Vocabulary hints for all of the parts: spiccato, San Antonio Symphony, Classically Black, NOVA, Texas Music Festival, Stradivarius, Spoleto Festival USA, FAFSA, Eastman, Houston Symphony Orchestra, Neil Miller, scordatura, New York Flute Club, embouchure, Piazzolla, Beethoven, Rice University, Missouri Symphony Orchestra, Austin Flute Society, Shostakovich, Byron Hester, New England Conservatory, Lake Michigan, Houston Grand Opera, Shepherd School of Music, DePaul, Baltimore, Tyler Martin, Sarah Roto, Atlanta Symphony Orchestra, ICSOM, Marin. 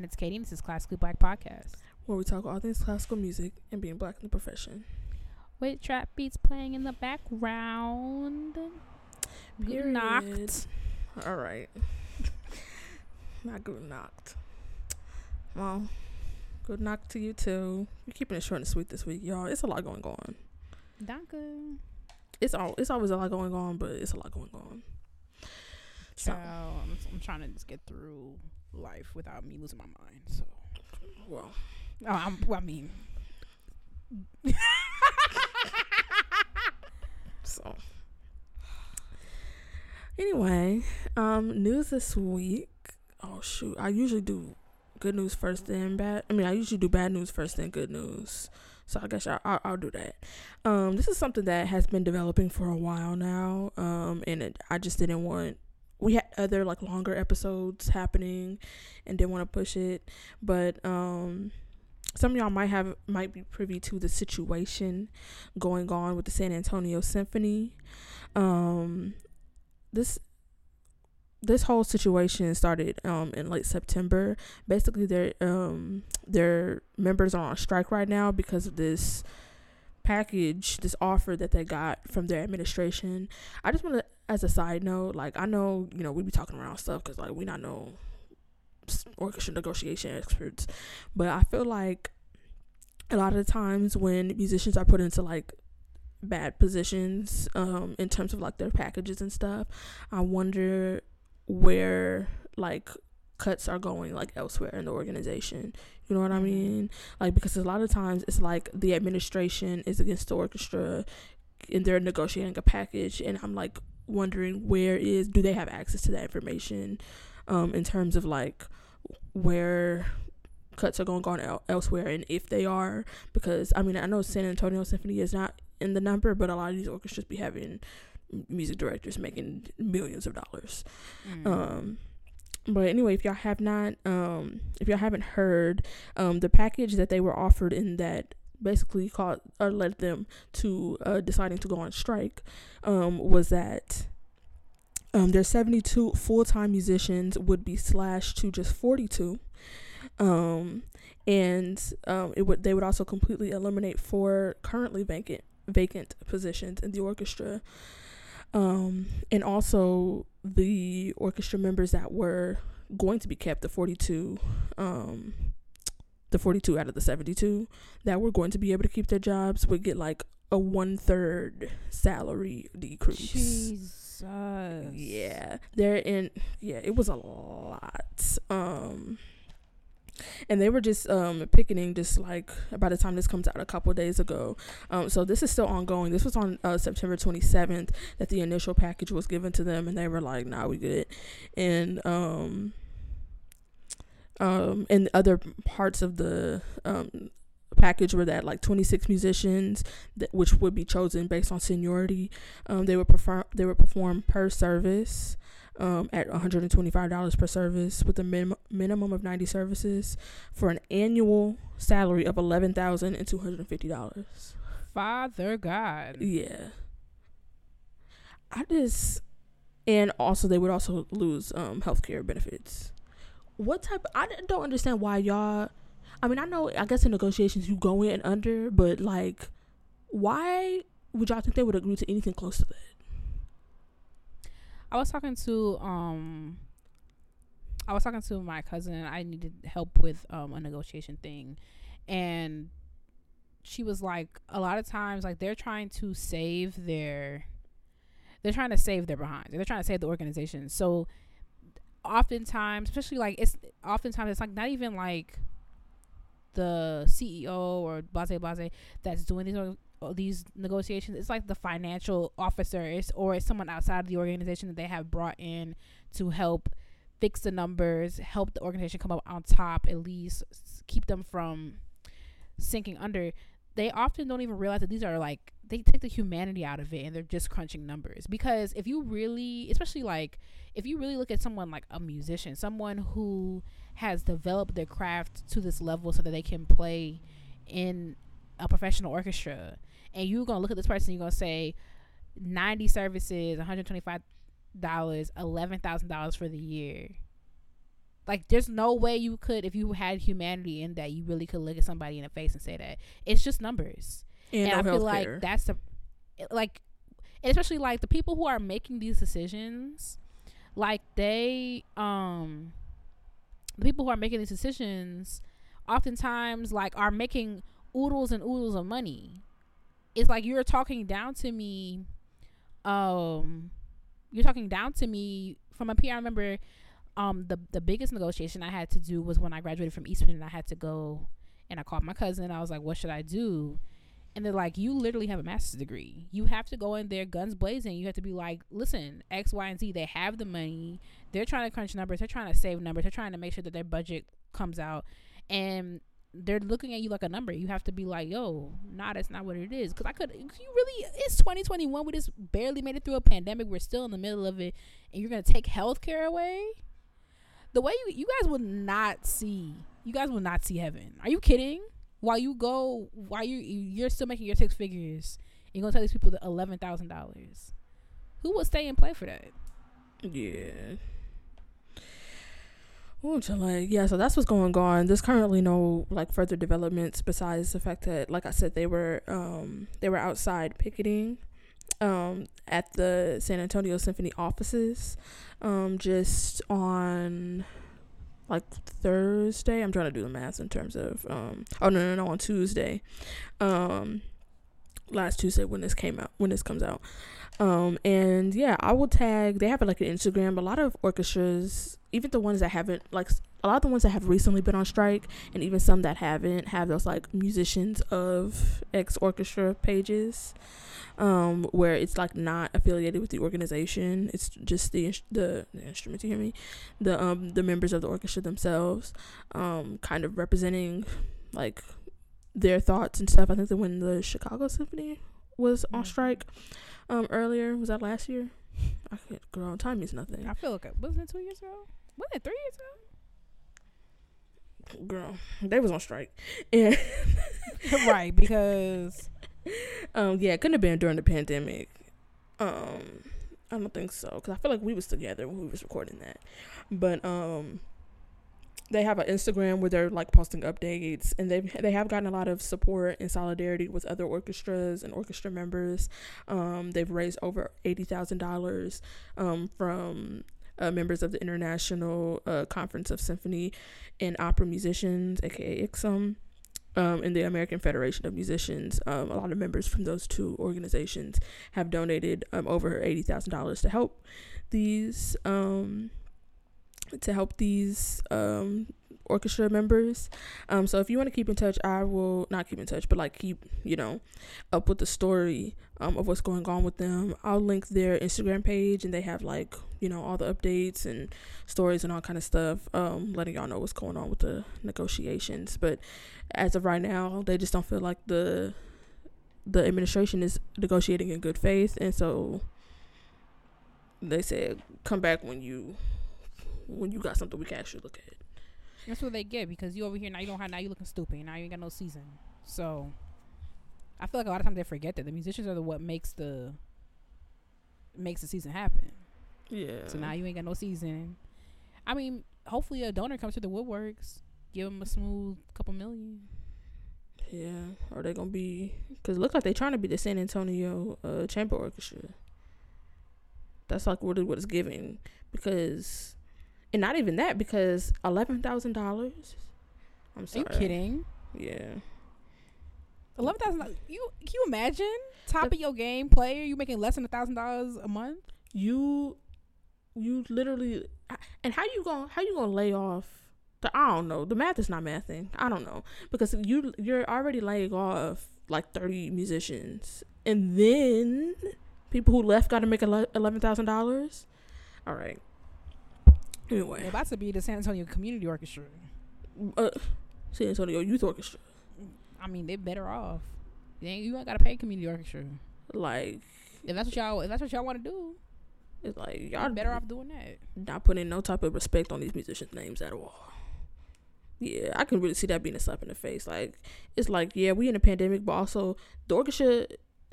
and it's Katie, and this is Classically Black Podcast, where we talk all things classical music and being black in the profession, with trap beats playing in the background. Good knocked. All right. Not good knocked. Well, good knock to you too. We're keeping it short and sweet this week, y'all. It's a lot going on. Danke. It's always a lot going on, but it's a lot going on. So I'm trying to just get through life without me losing my mind. So, well, I mean, so anyway, news this week. Oh shoot, I usually do good news first, then bad. I mean, I usually do bad news first, then good news. So I guess I'll do that. This is something that has been developing for a while now, and I just didn't want. We had other like longer episodes happening and didn't want to push it, but some of y'all might be privy to the situation going on with the San Antonio Symphony. This whole situation started in late September. Basically, their members are on strike right now because of this package, this offer that they got from their administration. I just want to, as a side note, like, I know, you know, we be talking around stuff because, like, we not no orchestra negotiation experts, but I feel like a lot of the times when musicians are put into, like, bad positions in terms of, like, their packages and stuff, I wonder where, like, cuts are going, like, elsewhere in the organization. You know what I mean? Like, because a lot of times it's like the administration is against the orchestra and they're negotiating a package, and I'm like wondering do they have access to that information in terms of like where cuts are going on elsewhere, and if they are, because I mean, I know San Antonio Symphony is not in the number, but a lot of these orchestras be having music directors making millions of dollars. But anyway, if y'all haven't heard, the package that they were offered in that basically led them to deciding to go on strike, was that their 72 full-time musicians would be slashed to just 42, they would also completely eliminate 4 currently vacant positions in the orchestra. And also the orchestra members that were going to be kept, the 42 out of the 72 that were going to be able to keep their jobs, would get like a 1/3 salary decrease. Jesus. Yeah. It was a lot. And they were just picketing, just like by the time this comes out a couple of days ago. So this is still ongoing. This was on September 27th that the initial package was given to them, and they were like, "Nah, we good." And and other parts of the package were that like 26 musicians, which would be chosen based on seniority, they would perform per service. At $125 per service, with a minimum of 90 services, for an annual salary of $11,250. Father God. Yeah. And also they would also lose healthcare benefits. I don't understand why y'all. I mean, I know, I guess in negotiations you go in under, but like, why would y'all think they would agree to anything close to that? I was talking to my cousin. I needed help with a negotiation thing, and she was like, a lot of times, like, they're trying to save their behind. They're trying to save the organization. So oftentimes it's like not even like the CEO or blase that's doing these negotiations. It's like the financial officer or it's someone outside of the organization that they have brought in to help fix the numbers, help the organization come up on top, at least keep them from sinking under. They often don't even realize that these are like, they take the humanity out of it and they're just crunching numbers. Because if you really, especially like, if you really look at someone like a musician, someone who has developed their craft to this level so that they can play in a professional orchestra, and you're gonna look at this person, you're gonna say 90 services, $125, $11,000 for the year. Like, there's no way you could, if you had humanity in that, you really could look at somebody in the face and say that. It's just numbers. And I feel like that's the, like, especially like the people who are making these decisions, like they, the people who are making these decisions oftentimes like are making oodles and oodles of money. It's like, you're talking down to me. You're talking down to me from a PR. I remember the biggest negotiation I had to do was when I graduated from Eastman, and I had to go and I called my cousin and I was like, what should I do? And they're like, you literally have a master's degree. You have to go in there guns blazing. You have to be like, listen, X, Y, and Z, they have the money. They're trying to crunch numbers. They're trying to save numbers. They're trying to make sure that their budget comes out. And they're looking at you like a number. You have to be like, yo, nah, that's not what it is. Because I could, you really, it's 2021. We just barely made it through a pandemic. We're still in the middle of it. And you're going to take healthcare away? The way you guys will not see, you guys will not see heaven. Are you kidding? While you go, while you're still making your six figures, you're gonna tell these people the $11,000. Who will stay and play for that? Yeah. Yeah, so that's what's going on. There's currently no like further developments besides the fact that, like I said, they were outside picketing at the San Antonio Symphony offices just on like Thursday. I'm trying to do the math in terms of on Tuesday, last Tuesday when this comes out. And yeah, I will tag, they have like an Instagram. A lot of orchestras, even the ones that haven't, like a lot of the ones that have recently been on strike, and even some that haven't, have those like musicians of X orchestra pages, where it's like not affiliated with the organization. It's just the instrument, you hear me, the members of the orchestra themselves, kind of representing like their thoughts and stuff. I think that when the Chicago Symphony was on strike earlier, was that last year? I can't, girl, time means nothing. I feel like wasn't it 2 years ago? Wasn't it 3 years ago? Girl, they was on strike. Yeah. Right, because yeah, it couldn't have been during the pandemic. I don't think so, because I feel like we was together when we was recording that. But they have an Instagram where they're like posting updates, and they have gotten a lot of support and solidarity with other orchestras and orchestra members. They've raised over $80,000 from members of the International Conference of Symphony and Opera Musicians, aka ICSOM, and the American Federation of Musicians. A lot of members from those two organizations have donated over $80,000 to help these orchestra members. So if you want to keep in touch, I will not keep in touch, but like keep, you know, up with the story of what's going on with them. I'll link their Instagram page, and they have like, you know, all the updates and stories and all kind of stuff, letting y'all know what's going on with the negotiations. But as of right now, they just don't feel like the administration is negotiating in good faith, and so they said, come back when you got something we can actually look at. That's what they get, because you over here now, you don't have, now you looking stupid, now you ain't got no season. So I feel like a lot of times they forget that the musicians are what makes the season happen. Yeah. So now you ain't got no season. I mean, hopefully a donor comes to the woodworks, give them a smooth couple million. Yeah. Are they gonna be? Because it looks like they're trying to be the San Antonio Chamber Orchestra. That's like what it's giving, because. And not even that, because $11,000. I'm sorry. Are you kidding? Yeah. $11,000. Can you imagine? Top of your game player, you making less than $1,000 a month. You literally. And how you gonna lay off? I don't know. The math is not mathing. I don't know, because you're already laying off like 30 musicians, and then people who left got to make $11,000. All right. Anyway. They're about to be the San Antonio Community Orchestra. San Antonio Youth Orchestra. I mean, they're better off. You ain't got to pay community orchestra. Like, if that's what y'all want to do, it's like y'all better off doing that. Not putting no type of respect on these musicians' names at all. Yeah, I can really see that being a slap in the face. Like, it's like, yeah, we in a pandemic, but also the orchestra,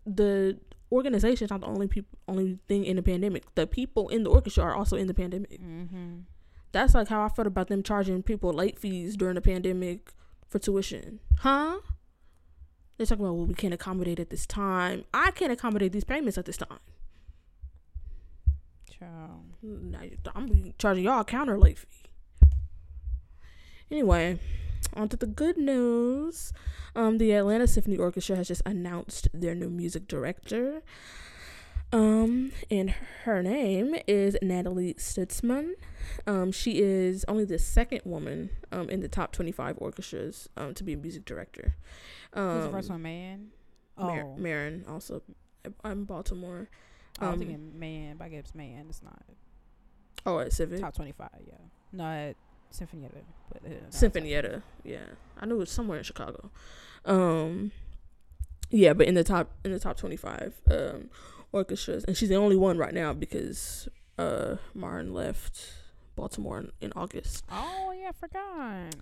the organization is not the only thing in the pandemic. The people in the orchestra are also in the pandemic. Mm-hmm. That's like how I felt about them charging people late fees during the pandemic for tuition. Huh? They're talking about, well, we can't accommodate at this time. I can't accommodate these payments at this time. Child. I'm charging y'all a counter late fee. Anyway, on to the good news. The Atlanta Symphony Orchestra has just announced their new music director. And her name is Natalie Stutzman. She is only the second woman in the top 25 orchestras to be a music director. Who's the first one, man? Marin, also in Baltimore. I'm thinking man, but I guess man, it's not. Oh, at Civic? Top 25, yeah. No, at Sinfonietta. Sinfonietta, yeah. I knew it was somewhere in Chicago. Yeah, but in the top 25, orchestras, and she's the only one right now because Marin left Baltimore in August. Oh yeah, I forgot.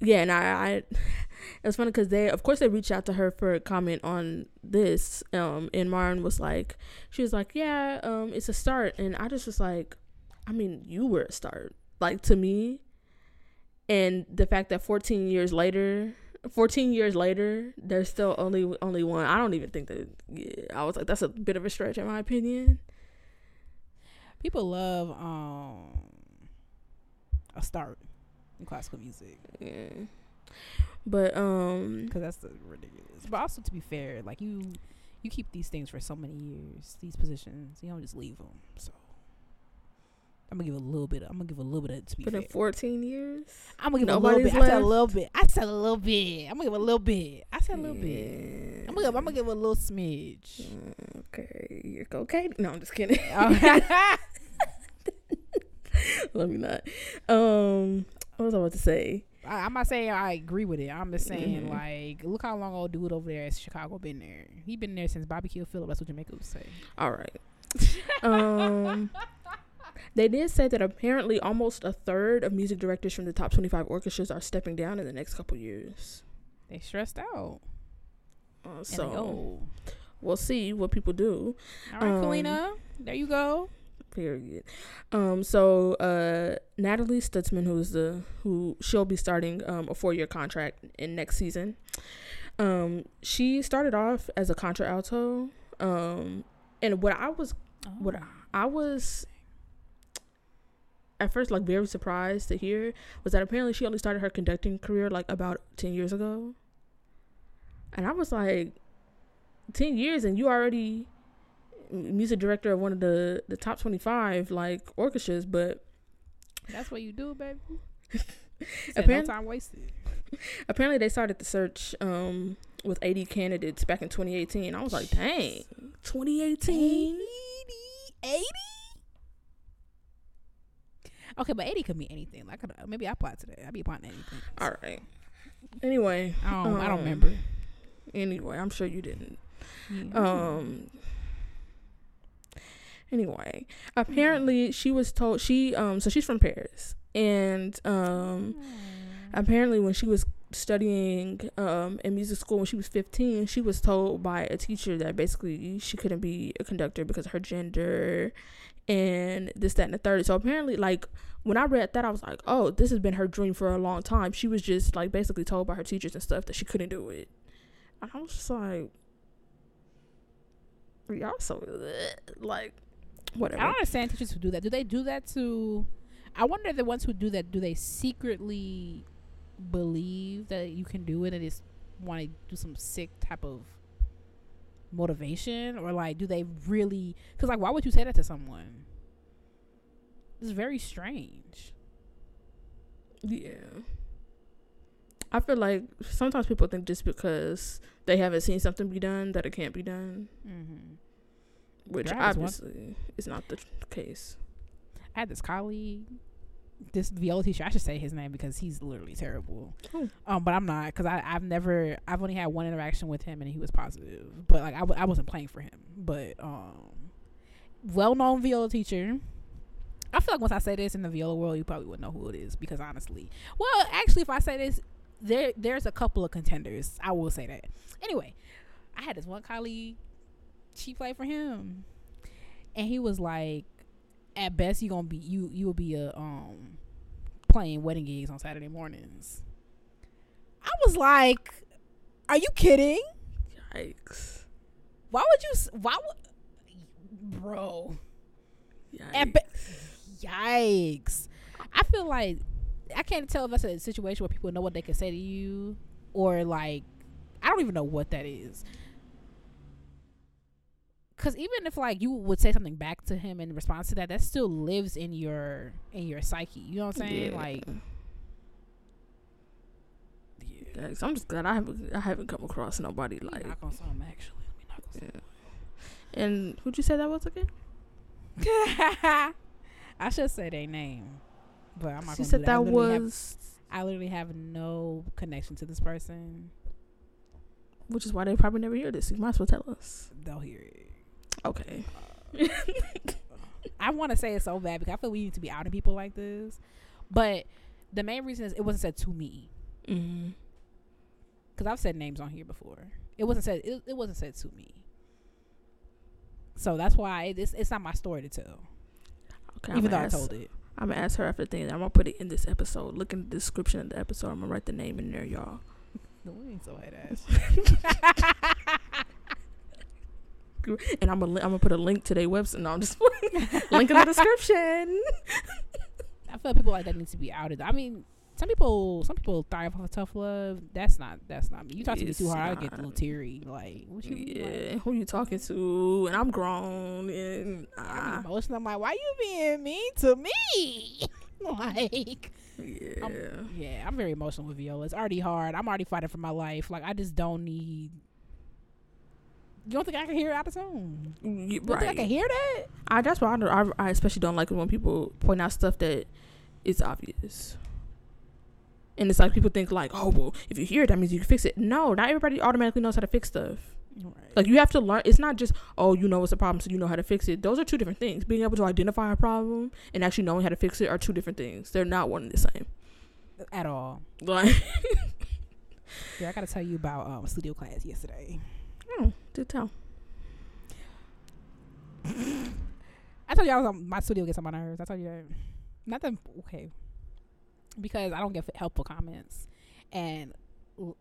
Yeah, and I it was funny because they reached out to her for a comment on this, and Marin was like, she was like, yeah, it's a start, and I just was like, I mean, you were a start, like, to me, and the fact that 14 years later, there's still only one. I don't even think that. Yeah, I was like, that's a bit of a stretch, in my opinion. People love a start in classical music. Yeah, but because that's ridiculous. But also, to be fair, like you keep these things for so many years, these positions. You don't just leave them. So I'm gonna give a little bit to be fair. But in 14 years? I'm gonna give a little bit. I said a little bit. I'm gonna give a little smidge. Okay. Okay. No, I'm just kidding. Let me not. What was I about to say? I'm not saying I agree with it. I'm just saying, like, look how long old dude over there at Chicago been there. He been there since Bobby Kill Philip. That's what Jamaica would say. All right. They did say that apparently almost a third of music directors from the top 25 orchestras are stepping down in the next couple years. They stressed out. So we'll see what people do. All right, Kalina, there you go. Period. So Natalie Stutzman, she'll be starting a 4-year contract in next season. She started off as a contralto, and what I was at first, like, very surprised to hear was that apparently she only started her conducting career like about 10 years ago, and I was like, 10 years and you already music director of one of the top 25 like orchestras? But that's what you do, baby. No time wasted. Apparently they started the search with 80 candidates back in 2018. I was like, dang, 2018, 80. Okay, but 80 could mean anything. Like, maybe I applied today. I'd be applying to anything. All right. Anyway. I don't remember. Anyway, I'm sure you didn't. Mm-hmm. Anyway, apparently she was told so she's from Paris. And apparently when she was studying in music school when she was 15, she was told by a teacher that basically she couldn't be a conductor because of her gender and this, that, and the third. So apparently, like, when I read that, I was like, oh, this has been her dream for a long time. She was just, like, basically told by her teachers and stuff that she couldn't do it. And I was just like, y'all so, like, whatever. I don't understand teachers who do that. Do they do that to... I wonder if the ones who do that, do they secretly believe that you can do it and just want to do some sick type of motivation? Or, like, do they really, because, like, why would you say that to someone? It's very strange. Yeah, I feel like sometimes people think just because they haven't seen something be done that it can't be done. Mm-hmm. Which obviously is not the case. I had this colleague, this viola teacher, I should say his name because he's literally terrible. But I'm not, because I've only had one interaction with him and he was positive, but like I wasn't playing for him. But well-known viola teacher. I feel like once I say this in the viola world, you probably wouldn't know who it is, because honestly, well, actually, if I say this, there's a couple of contenders, I will say that. Anyway, I had this one colleague, she played for him, and he was like, at best you're gonna be you will be playing wedding gigs on Saturday mornings. I was like, are you kidding? Yikes. Why would, bro. Yikes. Yikes. I feel like I can't tell if that's a situation where people know what they can say to you, or like, I don't even know what that is. Because even if like you would say something back to him in response to that, that still lives in your psyche. You know what I'm saying? Yeah. Like, yeah. I'm just glad I haven't come across nobody like. Knock on some, actually. Let me knock on some. Yeah. And who'd you say that was again? I should say their name, but I'm not. She said that was. I literally have no connection to this person, which is why they probably never hear this. You might as well tell us. They'll hear it. Okay. I want to say it so bad because I feel we need to be outing people like this, but the main reason is it wasn't said to me. Because I've said names on here before. It wasn't said. It wasn't said to me. So that's why it's not my story to tell. Okay, even though I told it. I'm going to ask her after the thing. I'm going to put it in this episode. Look in the description of the episode. I'm going to write the name in there, y'all. No, we ain't so hate ass. And I'm gonna put a link to their website. No, I'm just link in the description. I feel people like that need to be outed. I mean, some people thrive off of tough love. That's not me. You talk to me too hard, I get a little teary. Like, what you? Yeah, like? Who you talking to? And I'm grown and I'm emotional. I'm like, why you being mean to me? Like. Yeah. I'm very emotional with viola. It's already hard. I'm already fighting for my life. Like, I just don't need. You don't think I can hear it out of tone? You don't think I can hear that? That's why I especially don't like it when people point out stuff that is obvious. And it's like people think like, oh, well, if you hear it, that means you can fix it. No, not everybody automatically knows how to fix stuff. Right. Like, you have to learn. It's not just, oh, you know what's a problem, so you know how to fix it. Those are two different things. Being able to identify a problem and actually knowing how to fix it are two different things. They're not one and the same at all. Like, yeah, I gotta tell you about studio class yesterday. Oh, do tell. I told you I was on my studio gets on my nerves. I told you that. Not that okay, because I don't get helpful comments, and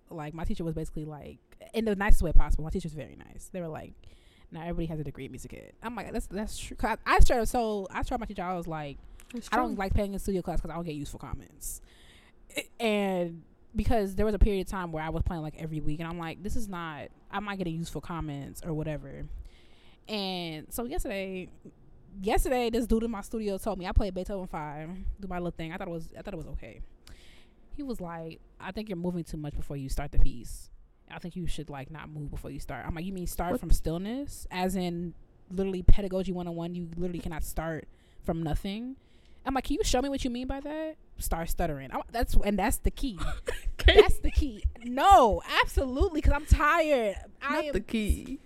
like my teacher was basically like, in the nicest way possible. My teacher's very nice. They were like, "Now everybody has a degree in music ed." I'm like, "That's true." Cause I straight up told my teacher, I was like, "I don't like paying in studio class because I don't get useful comments." And because there was a period of time where I was playing like every week, and I'm like, "This is not. I'm not getting useful comments or whatever." And so yesterday, this dude in my studio told me I played Beethoven 5, do my little thing. I thought it was okay. He was like, "I think you're moving too much before you start the piece. I think you should like not move before you start." I'm like, you mean start what? From stillness? As in literally pedagogy 101, you literally cannot start from nothing. I'm like, can you show me what you mean by that? Start stuttering. That's the key. That's the key. No, absolutely, because I'm tired. Not the key.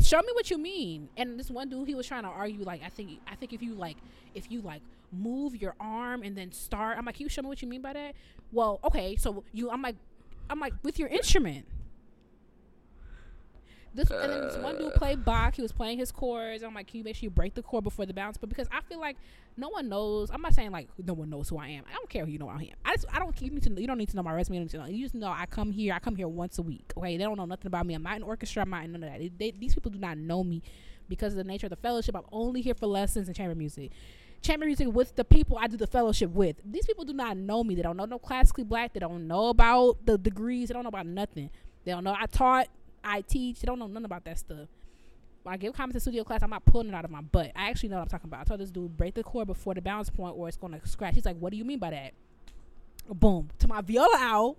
Show me what you mean. And this one dude, he was trying to argue like, I think if you move your arm and then start. I'm like, can you show me what you mean by that? Well, okay, so you. I'm like, with your instrument. And then this one dude played Bach. He was playing his chords. I'm like, can you make sure you break the chord before the bounce? But because I feel like no one knows. I'm not saying like no one knows who I am. I don't care who you know I am. You don't need to know my resume. You just know I come here once a week. Okay, they don't know nothing about me. I'm not in orchestra. I'm not in none of that. These people do not know me because of the nature of the fellowship. I'm only here for lessons and chamber music. Chamber music with the people I do the fellowship with. These people do not know me. They don't know no Classically Black. They don't know about the degrees. They don't know about nothing. They don't know I taught, I teach. They don't know nothing about that stuff. When I give comments in studio class, I'm not pulling it out of my butt. I actually know what I'm talking about. I told this dude, break the chord before the bounce point or it's going to scratch. He's like, what do you mean by that? Boom. To my viola out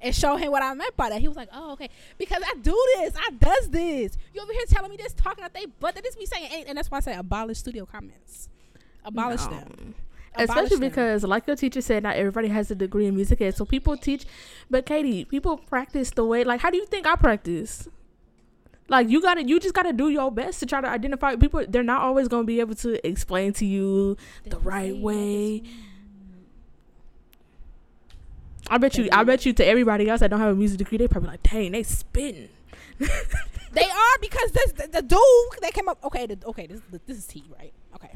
and show him what I meant by that. He was like, oh, okay. Because I do this. I does this. You over here telling me this, talking out they butt. That is me saying ain't. And that's why I say abolish studio comments. Abolish them. Especially because, like your teacher said, not everybody has a degree in music ed. So people teach. But, Katie, people practice the way. Like, how do you think I practice? Like, you just got to do your best to try to identify people. They're not always going to be able to explain to you the right way. I bet you to everybody else that don't have a music degree, they probably like, dang, they spitting. They are because this, the dude, they came up. Okay, this is tea, right? Okay.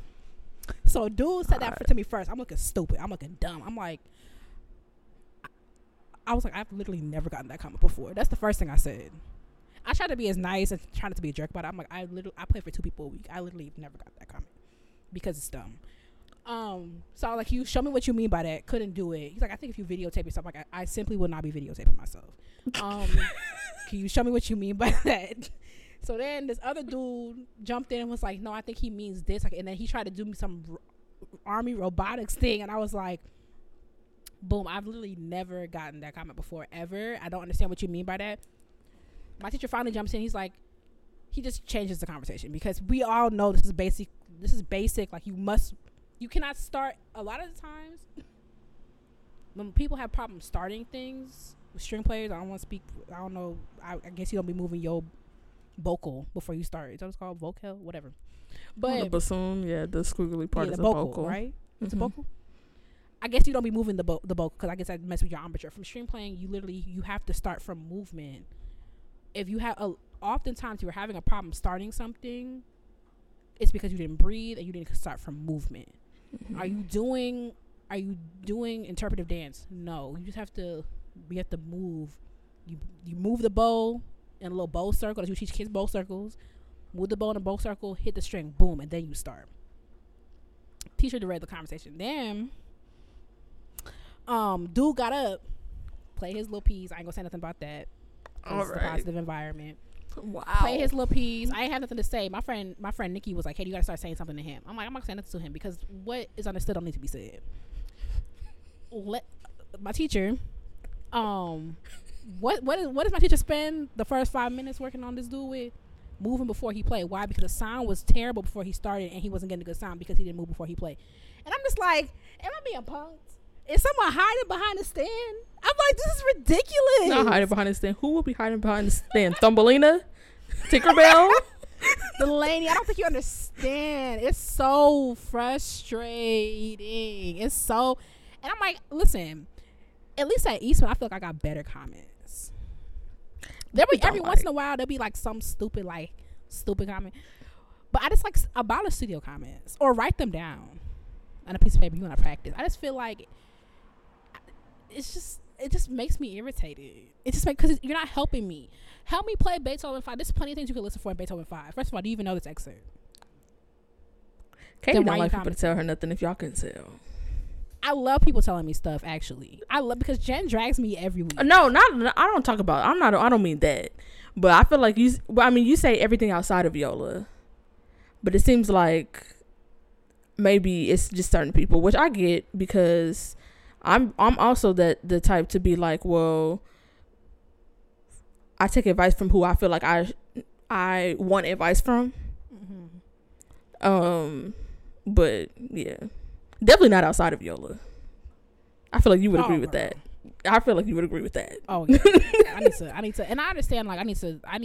So a dude said that to me first. I'm looking stupid. I'm looking dumb. I'm like, I was like, I've literally never gotten that comment before. That's the first thing I said. I tried to be as nice and trying not to be a jerk about it. I'm like, I play for 2 people a week. I literally never got that comment because it's dumb. So I was like, you show me what you mean by that. Couldn't do it. He's like, I think if you videotape yourself, like I simply will not be videotaping myself. Can you show me what you mean by that? So then this other dude jumped in and was like, no, I think he means this. Like, and then he tried to do me some army robotics thing. And I was like, boom, I've literally never gotten that comment before, ever. I don't understand what you mean by that. My teacher finally jumps in. He's like, he just changes the conversation because we all know this is basic. This is basic. Like, you cannot start. A lot of the times when people have problems starting things with string players, I don't know. I guess you don't be moving your vocal before you start. Is that what it's called? Vocal? Whatever. But the bassoon, yeah, the squiggly part is the vocal, right? Mm-hmm. It's a vocal. I guess you don't be moving the vocal because I guess that mess with your embouchure. From string playing, you have to start from movement. If you have oftentimes you're having a problem starting something, it's because you didn't breathe and you didn't start from movement. Mm-hmm. Are you doing interpretive dance? No, you just have to. We have to move. You move the bow in a little bow circle. As you teach kids bow circles, move the bow in a bow circle, hit the string, boom, and then you start. Teacher directed the conversation. Then, dude got up, played his little piece. I ain't gonna say nothing about that. All right. It's a positive environment. Wow. Play his little piece. I ain't have nothing to say. My friend Nikki was like, hey, you gotta start saying something to him. I'm like, I'm not saying nothing to him because what is understood don't need to be said. My teacher, what does my teacher spend the first 5 minutes working on this dude with? Moving before he played. Why? Because the sound was terrible before he started and he wasn't getting a good sound because he didn't move before he played. And I'm just like, am I being punked? Is someone hiding behind the stand? I'm like, this is ridiculous. Not hiding behind the stand. Who will be hiding behind the stand? Thumbelina? Tinkerbell? Delaney, I don't think you understand. It's so frustrating. It's so... And I'm like, listen, at least at Eastman, I feel like I got better comments. Every once in a while, there'll be like some stupid comment. But I just like about the studio comments or write them down on a piece of paper you want to practice. I just feel like... It just makes me irritated. It just makes, because you're not helping me. Help me play Beethoven 5. There's plenty of things you can listen for in Beethoven 5. First of all, do you even know this excerpt? Katie don't like people to tell her nothing if y'all can tell. I love people telling me stuff, actually. Because Jen drags me every week. No, I don't talk about it. I don't mean that. But I feel like you say everything outside of viola. But it seems like maybe it's just certain people, which I get because... I'm also the type to be like, well, I take advice from who I feel like I want advice from. Mm-hmm. But yeah, definitely not outside of viola. I feel like you would agree with that. I feel like you would agree with that. Oh, yeah. I need to, and I understand. Like, I need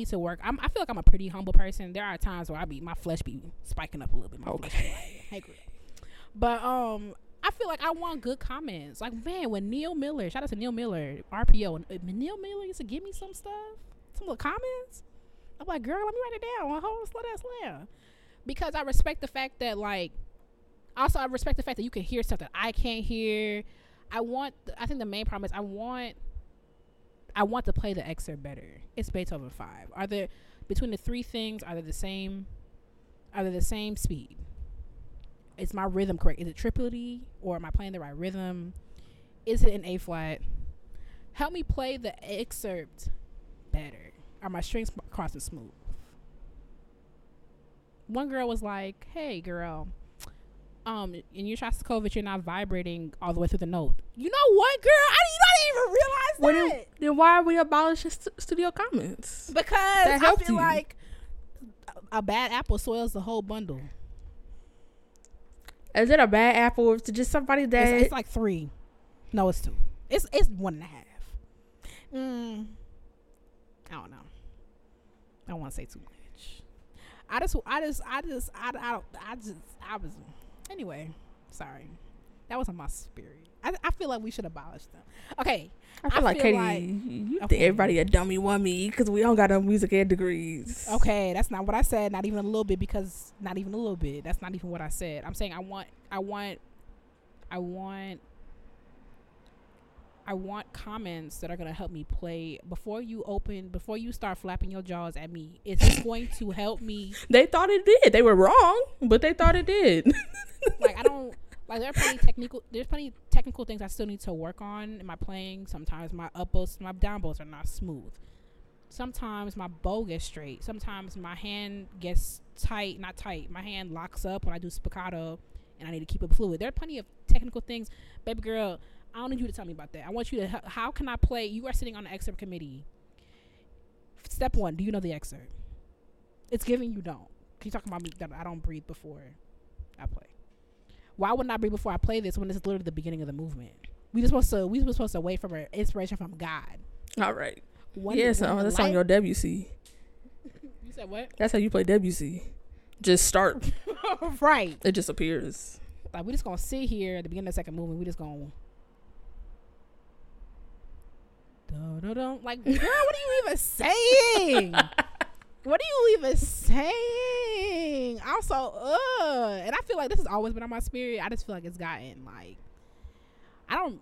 to work. I feel like I'm a pretty humble person. There are times where my flesh be spiking up a little bit. I feel like I want good comments. Like, man, when Neil Miller, shout out to Neil Miller, RPO, and Neil Miller used to give me some stuff, some little comments. I'm like, girl, let me write it down. Hold on, slow down. Because I respect the fact that, like, also I respect the fact that you can hear stuff that I can't hear. I think the main problem is I want to play the excerpt better. It's Beethoven 5. Between the 3 things, are they the same speed? Is my rhythm correct? Is it triplet or am I playing the right rhythm? Is it in A flat? Help me play the excerpt better. Are my strings crossing smooth? One girl was like, hey girl, in your Shostakovich, you're not vibrating all the way through the note. You know what, girl? I didn't even realize that. Then why are we abolishing studio comments? Because I feel like a bad apple soils the whole bundle. Is it a bad apple or is it just somebody that... It's like 3. No, it's 2. It's 1.5. I don't know. I don't want to say too much. Anyway, sorry. That wasn't my spirit. I feel like we should abolish them. Okay. I feel like Katie, you think everybody a dummy wummy because we don't got no music ed degrees. Okay, that's not what I said. Not even a little bit. That's not even what I said. I'm saying I want I want comments that are going to help me play. Before you start flapping your jaws at me, it's going to help me. They thought it did. They were wrong, but they thought it did. There's plenty of technical things I still need to work on in my playing. Sometimes my up bows, my down bows are not smooth. Sometimes my bow gets straight. Sometimes my hand gets not tight. My hand locks up when I do spiccato, and I need to keep it fluid. There are plenty of technical things. Baby girl, I don't need you to tell me about that. I want you to, how can I play? You are sitting on the excerpt committee. Step one, do you know the excerpt? It's giving you don't. Can you talk about me that I don't breathe before I play? Why wouldn't I breathe before I play this when this is literally the beginning of the movement? We were supposed to wait for our inspiration from God. All right. That's on your WC. You said what? That's how you play WC. Just start. Right. It just appears. Like, we just gonna sit here at the beginning of the second movement. We just gonna. Like, girl, what are you even saying? I'm so and I feel like this has always been on my spirit. I just feel like it's gotten like, I don't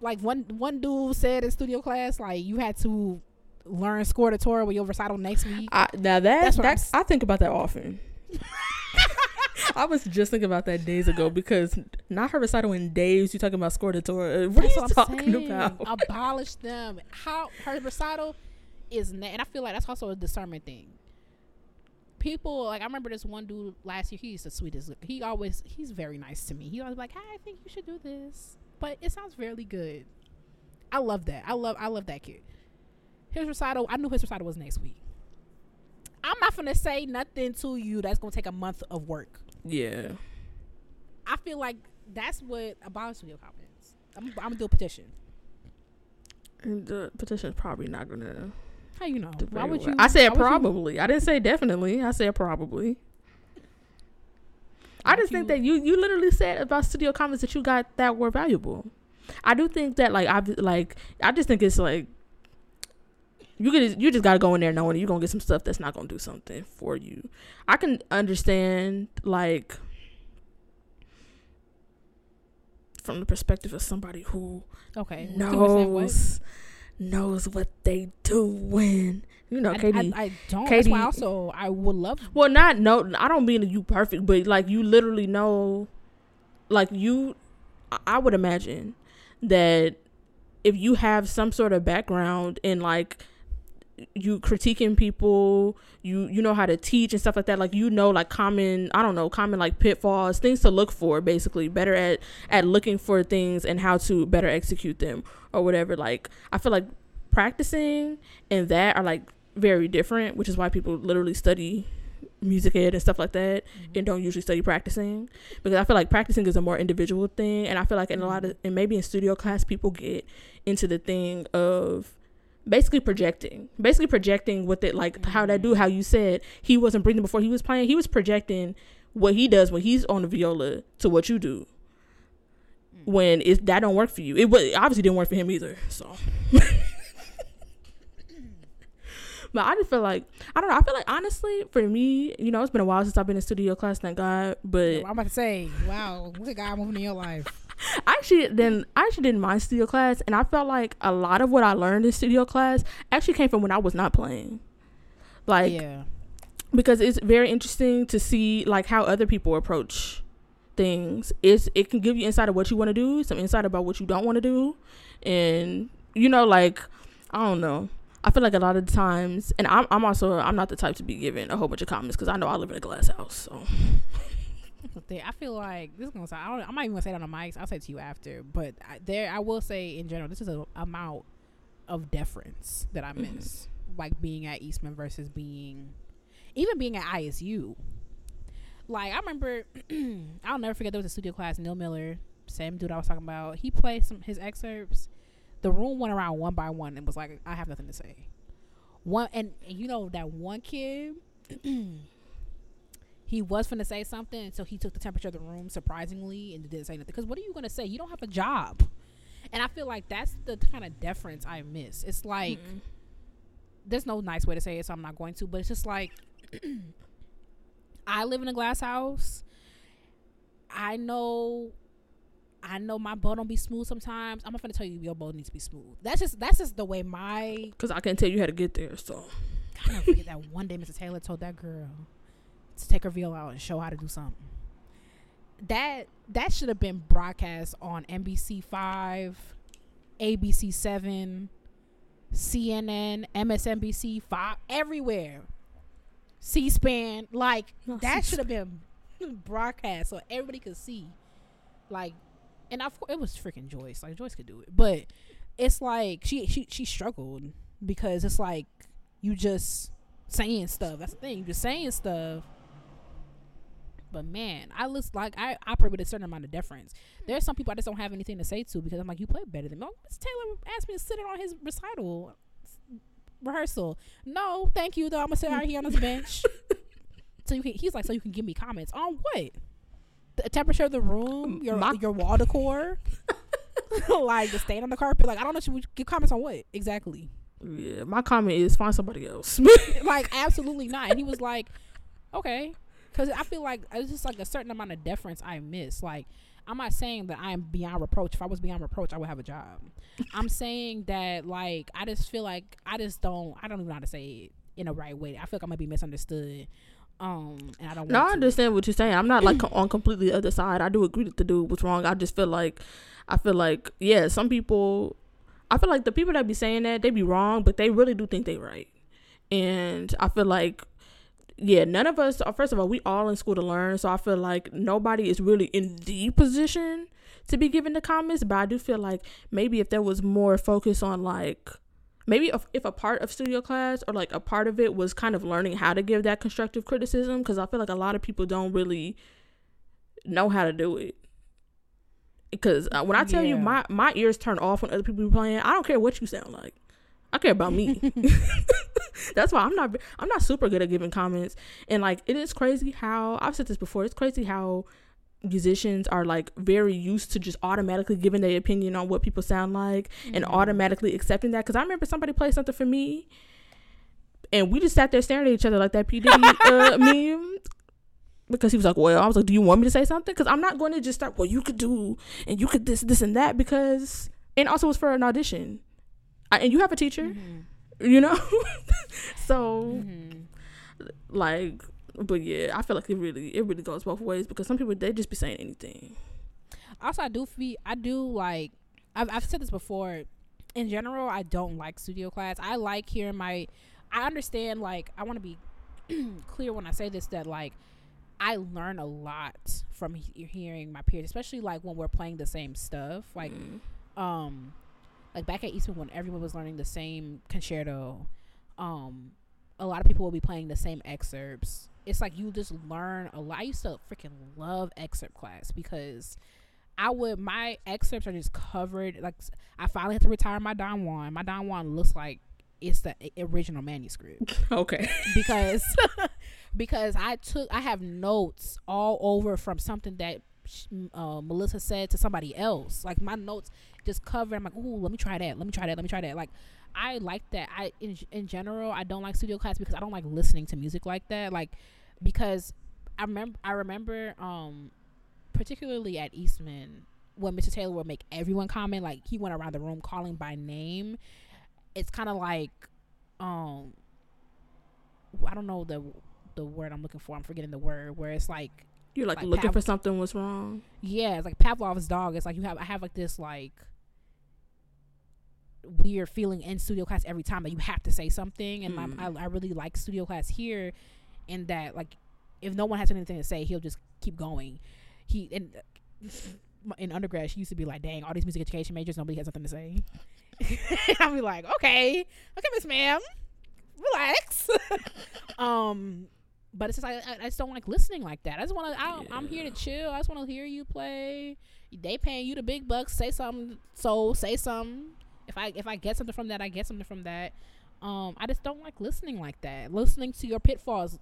like, one dude said in studio class, like, you had to learn scordatura with your recital next week. I think about that often. I was just thinking about that days ago, because not her recital in days. You talking about scordatura? What are you talking about? Abolish them. How her recital is, and I feel like that's also a discernment thing. People, like, I remember this one dude last year. He's the sweetest. He's very nice to me. He always like, hey, I think you should do this, but it sounds really good. I love that. I love that kid. His recital. I knew his recital was next week. I'm not gonna say nothing to you that's gonna take a month of work. Yeah, I feel like that's what abolish studio comments. I'm gonna do a petition. And the petition's probably not gonna. How you know? Why would you? I said probably. I didn't say definitely. I said probably. I just think that you literally said about studio comments that you got that were valuable. I do think that I just think it's like. You just gotta go in there knowing you're gonna get some stuff that's not gonna do something for you. I can understand, like, from the perspective of somebody who knows what they doing. You know, Katie. I don't. Katie, that's why also I would love. Well, I don't mean that you perfect, but like you literally know, like you. I would imagine that if you have some sort of background in like. You critiquing people, you know how to teach and stuff like that, like, you know, like common like pitfalls, things to look for, basically better at looking for things and how to better execute them or whatever. Like, I feel like practicing and that are like very different, which is why people literally study music ed and stuff like that, mm-hmm. and don't usually study practicing, because I feel like practicing is a more individual thing. And I feel like in a lot of, and maybe in studio class, people get into the thing of basically projecting with it, like mm-hmm. how you said he wasn't breathing before he was playing. He was projecting what he does when he's on the viola to what you do. Mm-hmm. When that don't work for you, it obviously didn't work for him either. So, but I just feel like, I don't know. I feel like, honestly, for me, you know, it's been a while since I've been in studio class. Thank God. But I'm about to say, wow, what a guy moving in your life. I actually didn't mind studio class, and I felt like a lot of what I learned in studio class actually came from when I was not playing. Like, yeah. Because it's very interesting to see like how other people approach things. It can give you insight of what you want to do, some insight about what you don't want to do, and you know, like, I don't know. I feel like a lot of the times, and I'm not the type to be given a whole bunch of comments, because I know I live in a glass house, so. I feel like this is gonna sound, I might even gonna say that on the mics. I'll say it to you after, but I will say in general, this is an amount of deference that I miss, mm-hmm. like being at Eastman versus being at ISU. Like, I remember, I'll never forget, there was a studio class. Neil Miller, same dude I was talking about, he played his excerpts. The room went around one by one and was like, I have nothing to say. And you know that one kid. He was finna say something, so he took the temperature of the room, surprisingly, and didn't say nothing. Because what are you gonna say? You don't have a job. And I feel like that's the kind of deference I miss. It's like, mm-hmm. there's no nice way to say it, so I'm not going to. But it's just like, I live in a glass house. I know my bow don't be smooth sometimes. I'm not gonna tell you your bow needs to be smooth. That's just the way my. Cause I can't tell you how to get there. So I don't forget that one day Mrs. Taylor told that girl to take her viola out and show how to do something. That should have been broadcast on NBC5, ABC7, CNN, MSNBC, Fox, everywhere. C-SPAN, like no, that should have been broadcast so everybody could see. Like, and it was freaking Joyce. Like Joyce could do it, but it's like she struggled because it's like you just saying stuff. That's the thing. You just saying stuff. But man, I look like I operate with a certain amount of deference. There's some people I just don't have anything to say to because I'm like, you play better than me. Oh, Miss Taylor asked me to sit in on his recital rehearsal. No, thank you though. I'm gonna sit out here on this bench. He's like, so you can give me comments on what? The temperature of the room, your wall decor, like the stain on the carpet. Like I don't know, should we give comments on what exactly? Yeah, my comment is find somebody else. Like absolutely not. And he was like, okay, because I feel like it's just like a certain amount of deference I miss. Like I'm not saying that I'm beyond reproach. If I was beyond reproach, I would have a job. I'm saying that like I just feel like I don't even know how to say it in the right way. I feel like I might be misunderstood. And I don't. No, I understand what you're saying. I'm not like on completely other side. I do agree that the dude was wrong. I just feel like, yeah, some people. I feel like the people that be saying that they be wrong, but they really do think they right. And I feel like, yeah, none of us. First of all, we all in school to learn, so I feel like nobody is really in the position to be giving the comments. But I do feel like maybe if there was more focus on like. Maybe if a part of studio class or like a part of it was kind of learning how to give that constructive criticism, because I feel like a lot of people don't really know how to do it. Because when I tell you my ears turn off when other people be playing, I don't care what you sound like. I care about me. That's why I'm not super good at giving comments. And like it is crazy how I've said this before. It's crazy how musicians are like very used to just automatically giving their opinion on what people sound like and automatically accepting that. Because I remember somebody played something for me and we just sat there staring at each other like that P. Diddy meme, because he was like, well, I was like, do you want me to say something? Because I'm not going to just start, well, you could do and you could this and that, because, and also it's for an audition and you have a teacher, you know. So like, but yeah, I feel like it really goes both ways, because some people, they just be saying anything. Also, I do like I've said this before. In general, I don't like studio class. I like hearing I understand, like, I want to be clear when I say this, that like I learn a lot from hearing my peers, especially like when we're playing the same stuff. Like, like back at Eastman when everyone was learning the same concerto, a lot of people will be playing the same excerpts. It's like you just learn a lot. I used to freaking love excerpt class because my excerpts are just covered. Like, I finally had to retire my Don Juan. My Don Juan looks like it's the original manuscript. Okay. Because I have notes all over from something that Melissa said to somebody else. Like, my notes just covered. I'm like, ooh, let me try that. Like, I like that. In general, I don't like studio class because I don't like listening to music like that. Like, because I remember particularly at Eastman, when Mr. Taylor would make everyone comment, like he went around the room calling by name. It's kind of like, I don't know the word I'm looking for. I'm forgetting the word, where it's like you're like looking for something was wrong. Yeah, it's like Pavlov's dog. It's like I have like this like weird feeling in studio class every time that you have to say something. And I really like studio class here, in that like if no one has anything to say, he'll just keep going. In undergrad, she used to be like, dang, all these music education majors, nobody has nothing to say. I'll be like, okay Miss Ma'am, relax. But it's just like, I just don't like listening like that. I just want to, I'm here to chill. I just want to hear you play. They paying you the big bucks, say something. So say something. If I get something from that, I get something from that. I just don't like listening like that. Listening to your pitfalls,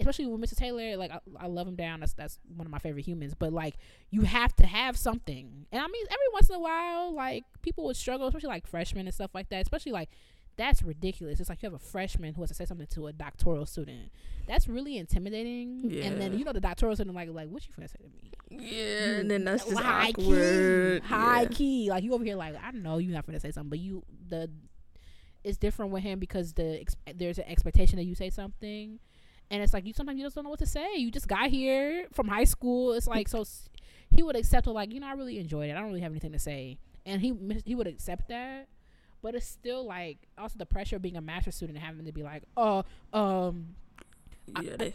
especially with Mr. Taylor. Like, I love him down. That's one of my favorite humans. But like, you have to have something. And I mean, every once in a while, like people would struggle, especially like freshmen and stuff like that. Especially like That's ridiculous. It's like you have a freshman who has to say something to a doctoral student. That's really intimidating. Yeah. And then, you know, the doctoral student like, what you finna say to me? Yeah, and then that's just awkward. High key. Like, you over here like, I know you're not finna say something, but it's different with him because there's an expectation that you say something. And it's like, sometimes you just don't know what to say. You just got here from high school. It's like, so he would accept it like, I really enjoyed it. I don't really have anything to say. And he would accept that. But it's still like also the pressure of being a master's student and having to be like, like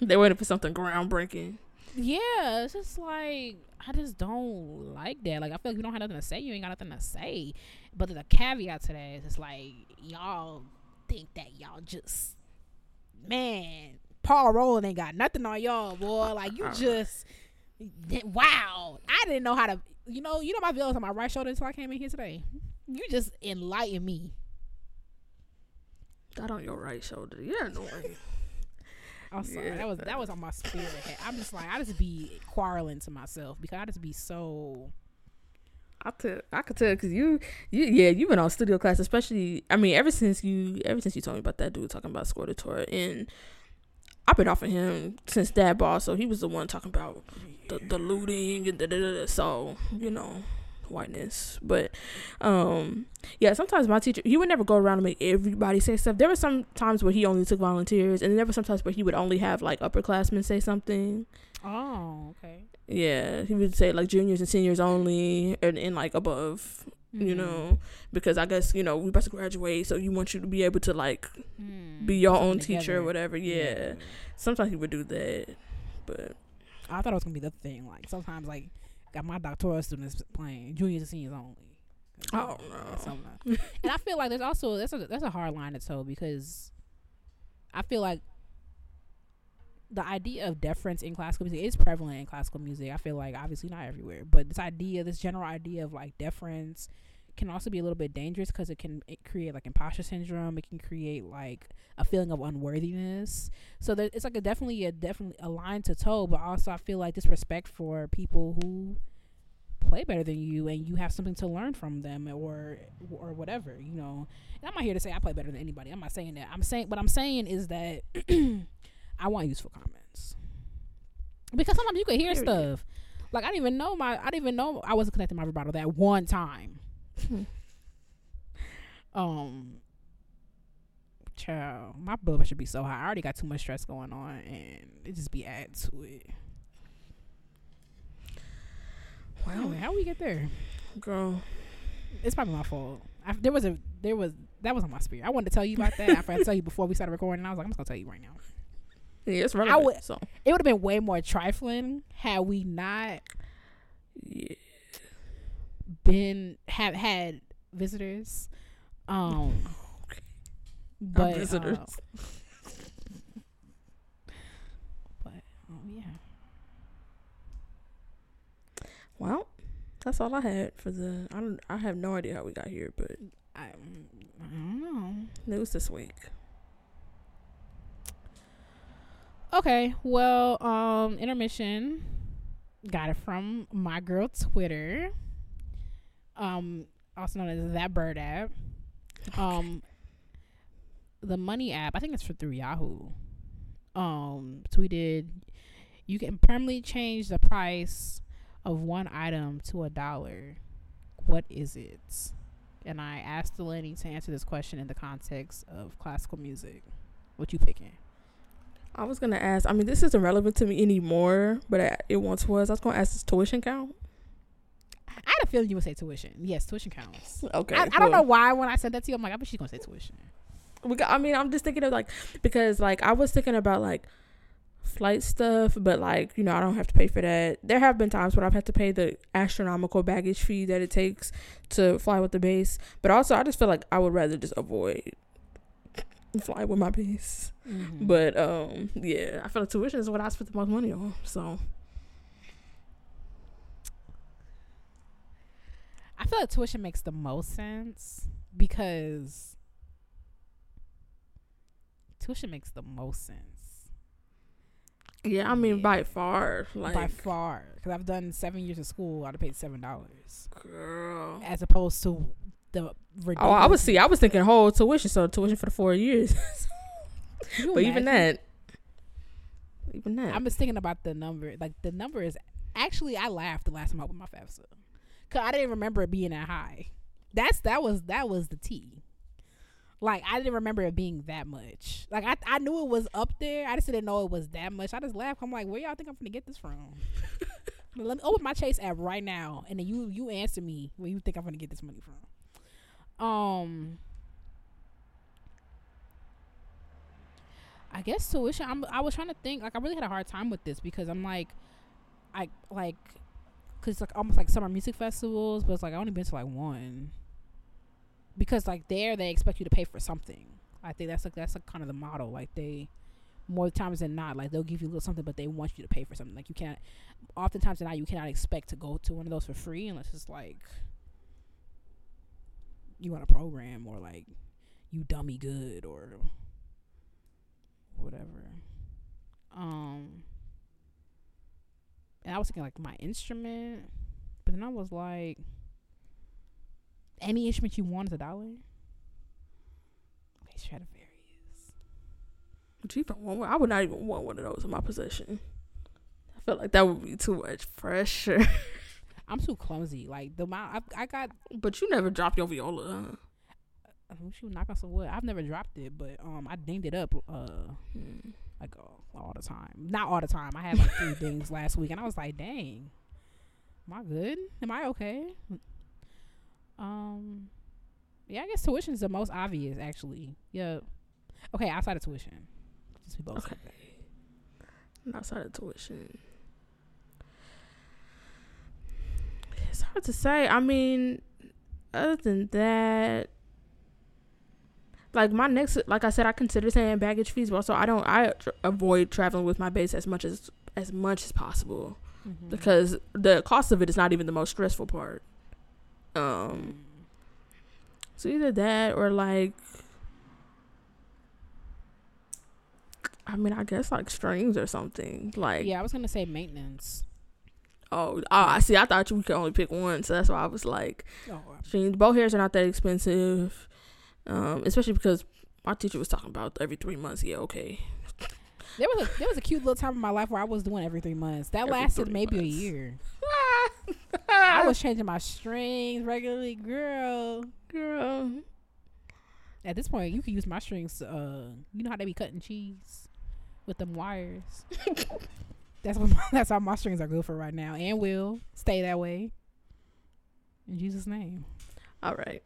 they're waiting for something groundbreaking. Yeah, it's just like I just don't like that. Like I feel like you don't have nothing to say. You ain't got nothing to say. But the caveat to that is it's like y'all think that y'all just Paul Rowland ain't got nothing on y'all, boy. Like you just wow. I didn't know how to. You know my feelings on my right shoulder until I came in here today. You just enlighten me. That on your right shoulder. You're annoying. I'm sorry. Yeah. That was on my spirit. I'm just like, I just be quarreling to myself because I just be so. I could tell because you've been on studio class, especially. I mean, ever since you told me about that dude talking about Scordator, and I've been off of him since that ball. So he was the one talking about the looting and so, whiteness. But yeah, sometimes my teacher, he would never go around and make everybody say stuff. There were some times where he only took volunteers, and there were some times where he would only have like upperclassmen say something. Oh, okay. Yeah, he would say like juniors and seniors only, and like above. Mm-hmm. Because I guess we about to graduate, so you want you to be able to like be your own teacher or whatever. Yeah, sometimes he would do that, but I thought it was gonna be the thing. Like sometimes, like got my doctoral students playing juniors and seniors only. Oh no! And I feel like there's also that's a hard line to toe because I feel like the idea of deference in classical music is prevalent in classical music. I feel like obviously not everywhere, but this general idea of like deference can also be a little bit dangerous because it create like imposter syndrome. It can create like a feeling of unworthiness. So there, it's like definitely a line to toe, but also I feel like this respect for people who play better than you and you have something to learn from them or whatever, And I'm not here to say I play better than anybody. I'm not saying that. What I'm saying is that I want useful comments because sometimes you can hear stuff. Like I didn't even know I wasn't connecting my vibrato that one time. Child, my blood pressure should be so high. I already got too much stress going on, and it just be add to it. Wow, anyway, how we get there, girl? It's probably my fault. That was on my spirit. I wanted to tell you about that. I tell you before we started recording, and I was like, I'm just gonna tell you right now. Yeah, it's relevant. It would have been way more trifling had we not had visitors. But visitors. Yeah. Well, that's all I had for the. I have no idea how we got here, but I don't know. News this week. Okay, well, intermission. Got it from my girl Twitter. Also known as that bird app. The money app, I think it's through Yahoo. Tweeted, you can permanently change the price of one item to $1. What is it? And I asked the lady to answer this question in the context of classical music. What you picking? I was going to ask, this isn't relevant to me anymore, but it once was. I was going to ask, does tuition count? I had a feeling you would say tuition. Yes, tuition counts. Okay. I don't know why when I said that to you, I'm like, I bet she's going to say tuition. I'm just thinking of because I was thinking about flight stuff, but I don't have to pay for that. There have been times when I've had to pay the astronomical baggage fee that it takes to fly with the base. But also, I just feel like I would rather just avoid fly with my piece. Mm-hmm. But I feel like tuition is what I spent the most money on, so I feel like tuition makes the most sense because by far because I've done 7 years of school. I'd have paid $7 girl as opposed to the ridiculous. Oh, I was thinking whole tuition, so tuition for the 4 years. But even that. I was thinking about the number. Like, the number is, actually, I laughed the last time I went with my FAFSA. Because I didn't remember it being that high. That was the T. Like, I didn't remember it being that much. Like, I knew it was up there. I just didn't know it was that much. I just laughed. I'm like, where y'all think I'm finna get this from? Let me open my Chase app right now, and then you answer me where you think I'm gonna get this money from. I guess tuition. I was trying to think. Like, I really had a hard time with this because I'm like, cause like almost like summer music festivals, but it's like I only been to like one. Because like there, they expect you to pay for something. I think that's kind of the model. Like they. More times than not, like they'll give you a little something, but they want you to pay for something. Like you can't, oftentimes than not, you cannot expect to go to one of those for free unless it's like you want a program or like you dummy good or whatever. And I was thinking like my instrument, but then I was like, any instrument you want is $1. Okay, Stradivarius. I would not even want one of those in my possession. I feel like that would be too much pressure. I'm too clumsy. Like the amount I got. But you never dropped your viola, huh? She was knocking some wood. I've never dropped it, but I dinged it up all the time. Not all the time. I had like 3 dings last week, and I was like, dang, am I good? Am I okay? Yeah, I guess tuition is the most obvious, actually. Yeah. Okay, outside of tuition. We both okay. Outside of tuition, it's hard to say. I mean, other than that, like my next, like I said, I consider saying baggage fees, but also I avoid traveling with my base as much as possible, mm-hmm. because the cost of it is not even the most stressful part. So either that or like. I mean, I guess like strings or something. Like, yeah, I was gonna say maintenance. Oh, I see. I thought we could only pick one, so that's why I was like, strings. Bow hairs are not that expensive, especially because my teacher was talking about every 3 months. Yeah, okay. There was a cute little time in my life where I was doing every 3 months. That lasted maybe a year. I was changing my strings regularly, girl. At this point, you can use my strings. You know how they be cutting cheese. With them wires. That's how my strings are good for right now, and will stay that way. In Jesus' name. All right.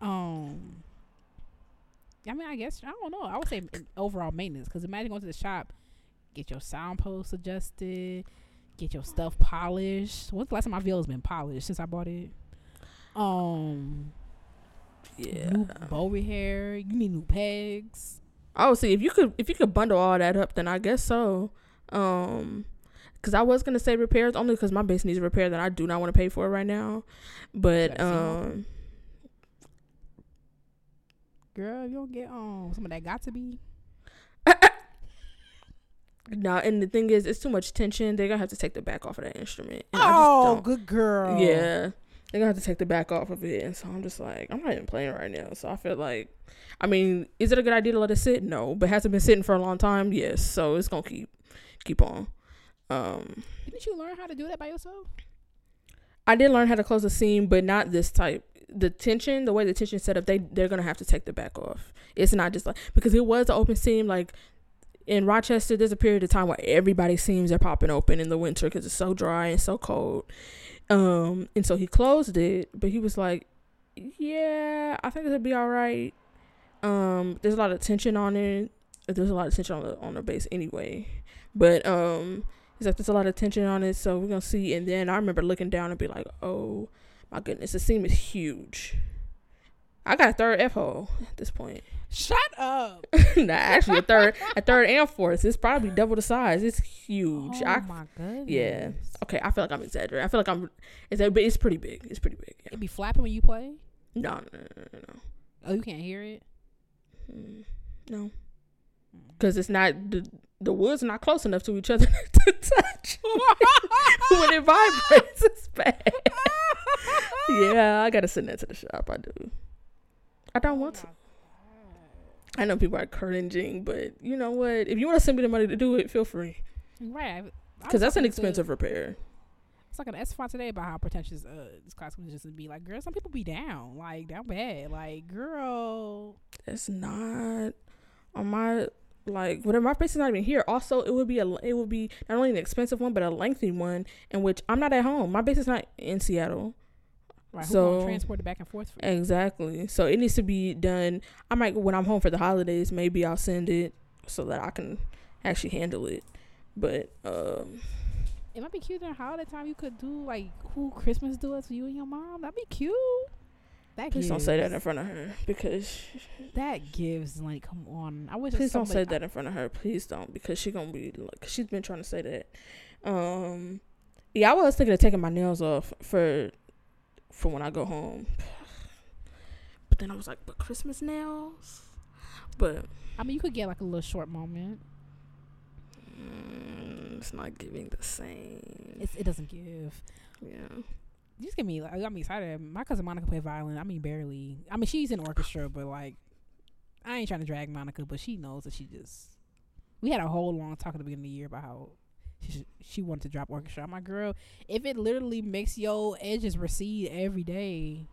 I mean, I guess I don't know. I would say overall maintenance, because imagine going to the shop, get your sound posts adjusted, get your stuff polished. When's the last time my viola's been polished? Since I bought it. Yeah. New bow hair. You need new pegs. Oh, see, if you could bundle all that up, then I guess so. Because I was gonna say repairs, only because my bass needs a repair that I do not want to pay for right now. But girl, you don't get some of that got to be. No, and the thing is, it's too much tension. They're gonna have to take the back off of that instrument. Oh, good girl. Yeah. They're going to have to take the back off of it. And so I'm just like, I'm not even playing right now. So I feel like, I mean, is it a good idea to let it sit? No. But has it been sitting for a long time? Yes. So it's going to keep on. Didn't you learn how to do that by yourself? I did learn how to close a seam, but not this type. The tension, the way the tension set up, they're going to have to take the back off. It's not just like, because it was an open seam. Like in Rochester, there's a period of time where everybody's seams are popping open in the winter because it's so dry and so cold. And so he closed it, but he was like, yeah, I think it'll be all right. There's a lot of tension on it. There's a lot of tension on the bass anyway. But, he's like, there's a lot of tension on it. So we're going to see. And then I remember looking down and be like, oh my goodness, the seam is huge. I got a third F hole at this point. Shut up. Nah, actually a third and fourth. It's probably double the size. It's huge. Oh my goodness. Yeah. Okay, I feel like I'm exaggerating. I feel like but it's pretty big. It's pretty big. Yeah. It be flapping when you play? No. Oh, you can't hear it? No. Because it's not the wood's not close enough to each other to touch when it vibrates. It's bad. Yeah, I gotta send that to the shop. I do. I don't want to. I know people are cringing, but you know what? If you want to send me the money to do it, feel free. Right. Because that's an expensive repair. It's like an S5 today about how pretentious this class would just be. Like, girl, some people be down. Like, down bad. Like, girl. That's not on my, like, whatever. My face is not even here. Also, it would be not only an expensive one, but a lengthy one in which I'm not at home. My base is not in Seattle. Right, so who transport it back and forth for you? Exactly. So it needs to be done. I might, when I'm home for the holidays, maybe I'll send it so that I can actually handle it. But it might be cute during holiday time. You could do like cool Christmas duets for you and your mom. That'd be cute. That please gives. Don't say that in front of her because that gives, like, come on. I wish. Please don't say that in front of her. Please don't, because she's gonna be like, she's been trying to say that. Yeah, I was thinking of taking my nails off for when I go home, but then I was like, but Christmas nails. But I mean, you could get like a little short moment. It's not giving the same. It doesn't give. Yeah, you just get me. Like, I got me excited. My cousin Monica played violin. I mean, barely. I mean, she's in orchestra, but like, I ain't trying to drag Monica, but she knows that she just. We had a whole long talk at the beginning of the year about how she wanted to drop orchestra. I'm like, girl, if it literally makes your edges recede every day.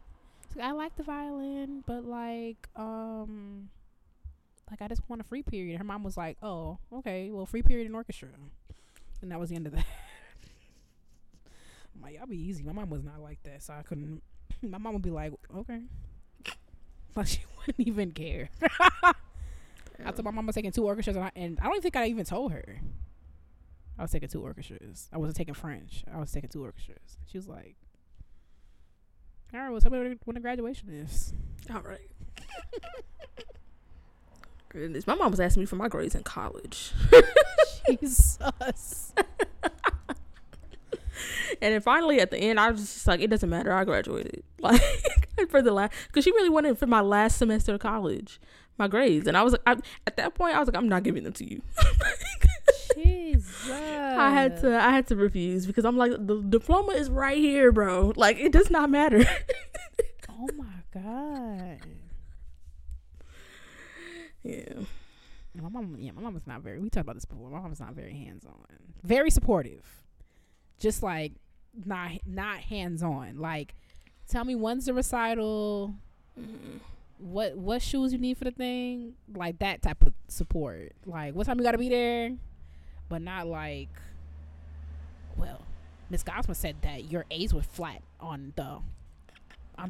I like the violin, but like I just want a free period. Her mom was like, oh, okay, well, free period in orchestra. And that was the end of that. I'm like, y'all be easy. My mom was not like that, so I couldn't. My mom would be like, okay. But she wouldn't even care. I told my mom I was taking two orchestras, and I don't even think I even told her. I was taking two orchestras. I wasn't taking French. I was taking two orchestras. She was like, all right, well, tell me when the graduation is. All right. Goodness. My mom was asking me for my grades in college. Jesus. And then finally at the end, I was just like, it doesn't matter. I graduated. Like, because she really wanted for my last semester of college, my grades. And I was like, at that point, I was like, I'm not giving them to you. Jesus. I had to refuse because I'm like, the diploma is right here, bro. Like, it does not matter. Oh my God. Yeah. My mom was not very. We talked about this before. My mom was not very hands on. Very supportive. Just like not hands on. Like, tell me when's the recital. Mm-hmm. What shoes you need for the thing? Like that type of support. Like what time you gotta be there. But not like, well, Miss Gosman said that your A's were flat on the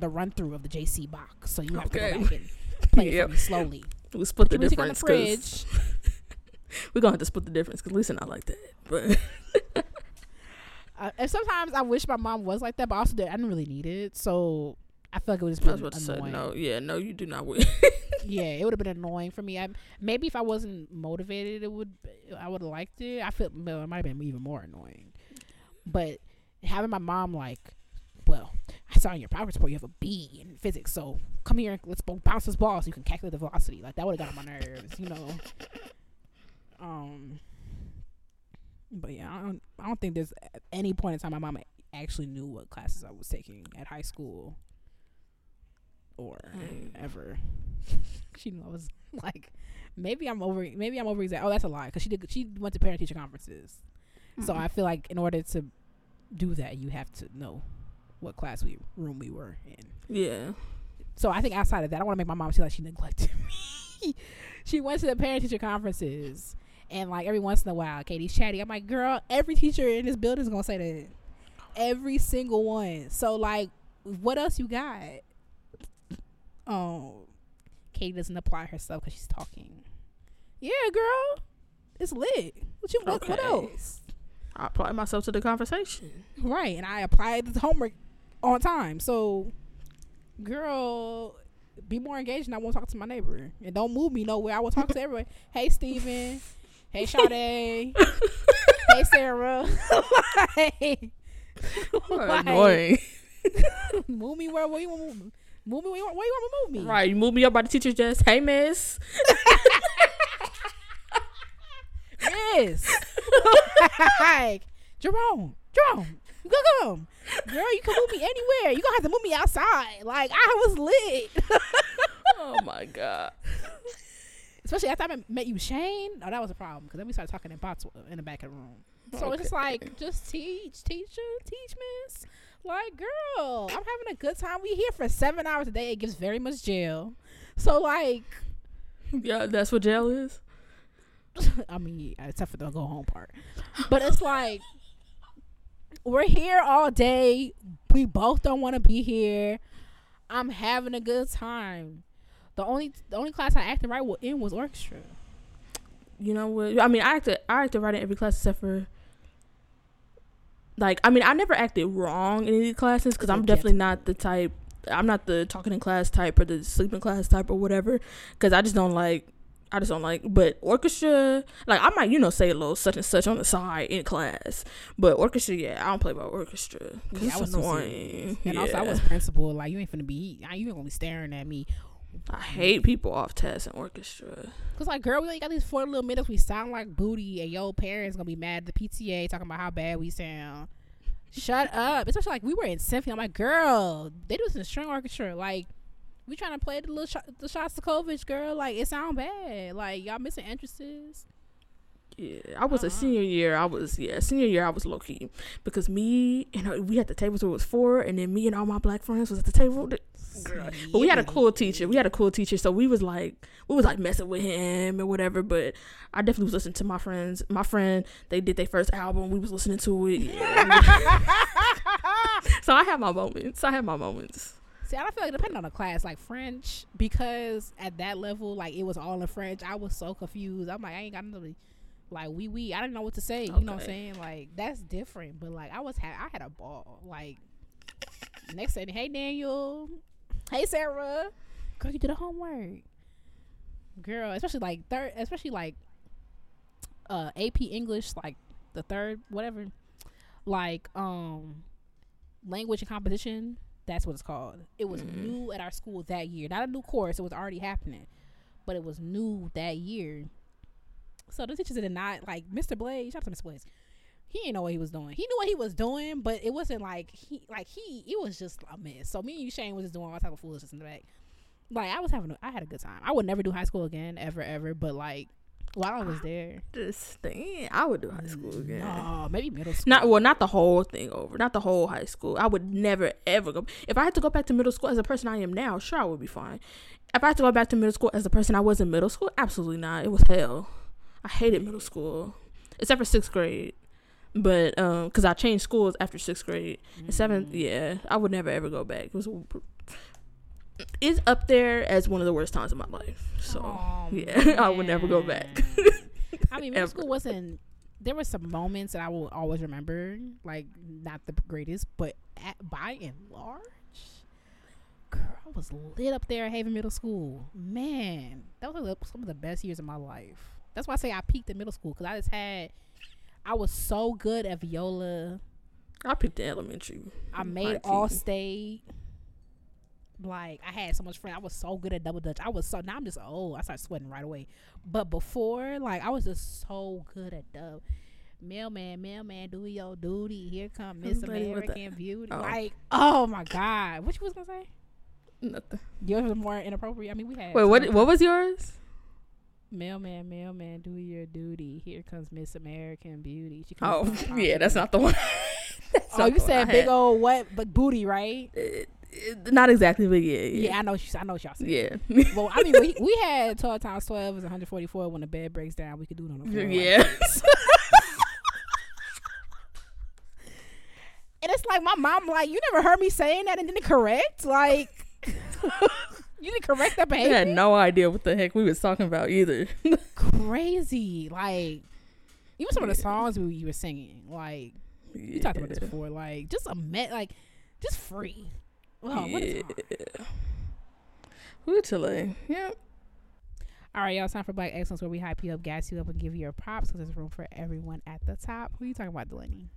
run through of the JC box, so you have to go back and play it from slowly. We split the difference. We're gonna have to split the difference because Lisa and I like that. But and sometimes I wish my mom was like that, but also I didn't really need it, so I feel like it was just annoying. No, you do not win. Yeah, it would have been annoying for me. Maybe if I wasn't motivated, I would have liked it. I feel it might have been even more annoying. But having my mom like, well, I saw in your progress report you have a B in physics, so come here and let's bounce this ball so you can calculate the velocity. Like that would have got on my nerves, you know. But yeah, I don't think there's any point in time my mom actually knew what classes I was taking at high school. Or ever. She knows. Like, maybe I'm over. Oh, that's a lie. Because she went to parent teacher conferences. Mm-hmm. So I feel like in order to do that, you have to know what class room we were in. Yeah. So I think outside of that, I don't want to make my mom feel like she neglected me. She went to the parent teacher conferences, and like every once in a while, Katie's chatty. I'm like, girl, every teacher in this building is gonna say that. Every single one. So like, what else you got? Oh, Katie doesn't apply herself because she's talking. Yeah, girl, it's lit. What else? I applied myself to the conversation. Right, and I applied the homework on time. So, girl, be more engaged, and I won't talk to my neighbor. And don't move me nowhere. I will talk to everybody. Hey, Steven. Hey, Sade. Hey, Sarah. Like, annoying. Move me where you want to move me. Move me where you want to move me. Right, you move me up by the teacher's desk. Hey, miss. Miss. Like, Jerome. Come. Girl, you can move me anywhere. You're going to have to move me outside. Like, I was lit. Oh, my God. Especially after I met you, Shane. Oh, that was a problem. Because then we started talking in bots in the back of the room. So okay. It's like, just teach, miss. Like, girl, I'm having a good time. We here for 7 hours a day. It gives very much jail. So, like. Yeah, that's what jail is. I mean, except for the go home part. But it's like. We're here all day. We both don't want to be here. I'm having a good time. The only class I acted right in was orchestra. You know what? I mean, I acted right in every class except for. Like, I mean, I never acted wrong in any classes because I'm definitely not the type. I'm not the talking in class type or the sleeping class type or whatever. Because I just don't like. But orchestra, like, I might, say a little such and such on the side in class. But orchestra, yeah, I don't play by orchestra. Yeah, I was annoying. And also, I was principal. Like, you ain't finna be, you ain't gonna be staring at me. I hate people off task in orchestra. Because, like, girl, we ain't got these 40 little minutes. We sound like booty, and your parents gonna be mad at the PTA talking about how bad we sound. Shut up. Especially, like, we were in symphony. I'm like, girl, they do this in string orchestra. Like, we trying to play the little Shostakovich, girl. Like, it sound bad. Like, y'all missing entrances. Yeah, I was a senior year. I was low key because me and we had the tables where it was four, and then me and all my black friends was at the table. Girl. But we had a cool teacher. So we was like messing with him and whatever. But I definitely was listening to my friends. My friend, they did their first album. We was listening to it. Yeah. So I had my moments. See, I don't feel like depending on the class, like French, because at that level, like, it was all in French. I was so confused. I'm like, I ain't got nothing. Like, oui. I didn't know what to say. Okay. You know what I'm saying? Like, that's different. But, like, I had a ball. Like, next day, hey, Daniel. Hey, Sarah. Girl, you did the homework. Girl, especially like AP English, like, the third, whatever. Like, language and composition. That's what it's called. It was new at our school that year. Not a new course. It was already happening. But it was new that year. So the teachers did not, like, Mr. Blaze. Shout out to Mr. Blaze. He didn't know what he was doing. He knew what he was doing, but it wasn't like it was just a mess. So me and you, Shane, was just doing all type of foolishness in the back. Like, I had a good time. I would never do high school again, ever. But, like, while I was there. This thing. I would do high school again. No, maybe middle school. Not the whole thing over. Not the whole high school. I would never, ever go. If I had to go back to middle school as the person I am now, sure, I would be fine. If I had to go back to middle school as the person I was in middle school, absolutely not. It was hell. I hated middle school. Except for 6th grade. But, because I changed schools after 6th grade. And 7th, yeah. I would never, ever go back. It was... It's up there as one of the worst times of my life. So, man. I would never go back. I mean, middle school wasn't... There were some moments that I will always remember. Like, not the greatest, but by and large, girl, I was lit up there at Haven Middle School. Man, that was some of the best years of my life. That's why I say I peaked in middle school, because I was so good at viola. I peaked in elementary. I made all-state... Like, I had so much friends. I was so good at double dutch. Now I'm just old. I start sweating right away. But before, like, I was just so good at dub. Mailman, do your duty. Here come Miss American Beauty. Oh. Like, oh my God. What you was gonna say? Nothing. Yours was more inappropriate. I mean, we had. Wait, what was yours? Mailman, do your duty. Here comes Miss American Beauty. She comes that's not the one. You said big old what? But booty, right? Not exactly, but yeah. Yeah, I know what y'all said. Yeah. Well, I mean, we had 12 times 12 is 144. When the bed breaks down, we could do it on the floor. Yeah. Like, and it's like my mom, like, you never heard me saying that and didn't correct? Like, you didn't correct that behavior? I had no idea what the heck we was talking about either. Crazy. Like, even some of the songs you were singing, like, you talked about this before, like, just just free. Oh, what is hard? Yep. All right, y'all. It's time for Black Excellence, where we hype you up, gas you up, and give you your props because there's room for everyone at the top. Who are you talking about, Delaney?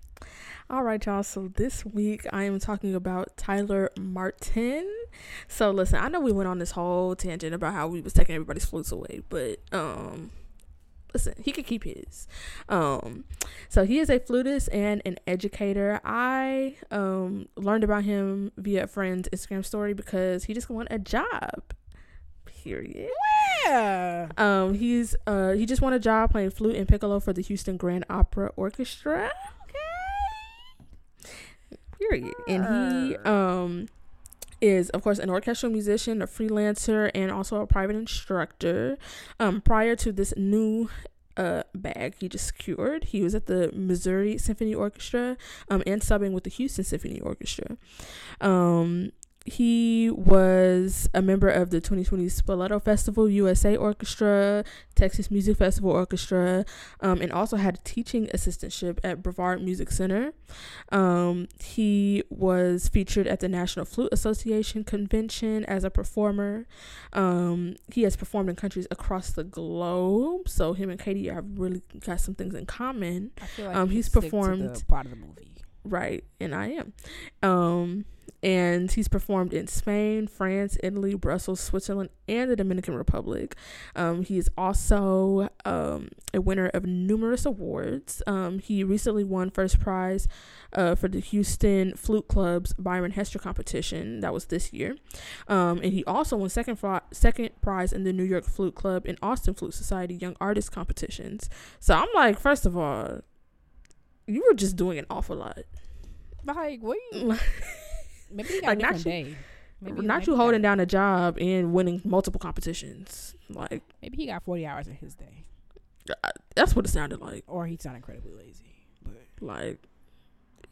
All right, y'all. So this week I am talking about Tyler Martin. So listen, I know we went on this whole tangent about how we was taking everybody's flutes away, but Listen, he could keep his. So he is a flutist and an educator. I learned about him via a friend's Instagram story because he just won a job. Period. Yeah. He's he just won a job playing flute and piccolo for the Houston Grand Opera Orchestra. Okay. Period. And he is, of course, an orchestral musician, a freelancer, and also a private instructor. Prior to this new bag he just secured, he was at the Missouri Symphony Orchestra and subbing with the Houston Symphony Orchestra. He was a member of the 2020 Spoleto Festival USA Orchestra, Texas Music Festival Orchestra, and also had a teaching assistantship at Brevard Music Center. He was featured at the National Flute Association convention as a performer. He has performed in countries across the globe, so him and Katie have really got some things in common. I feel like he's performed to the part of the movie. Right, and I am. And he's performed in Spain, France, Italy, Brussels, Switzerland, and the Dominican Republic. He is also a winner of numerous awards. He recently won first prize for the Houston Flute Club's Byron Hester competition. That was this year. And he also won second prize in the New York Flute Club and Austin Flute Society Young Artist competitions. So I'm like, first of all, you were just doing an awful lot. Like, what? Maybe you got like, not you holding down a job and winning multiple competitions. Like maybe he got 40 hours in his day. That's what it sounded like. Or he sounded incredibly lazy. But like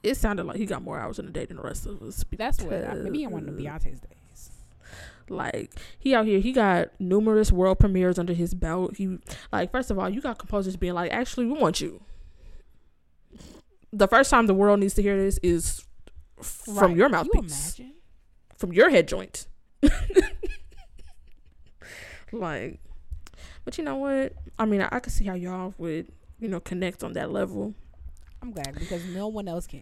it sounded like he got more hours in a day than the rest of us. That's what. Maybe he wanted to be out his days. Like he out here, he got numerous world premieres under his belt. He like first of all, you got composers being like, actually, we want you. The first time the world needs to hear this is. From right. Your mouthpiece. You from your head joint. Like, but you know what? I mean, I could see how y'all would, you know, connect on that level. I'm glad because no one else can.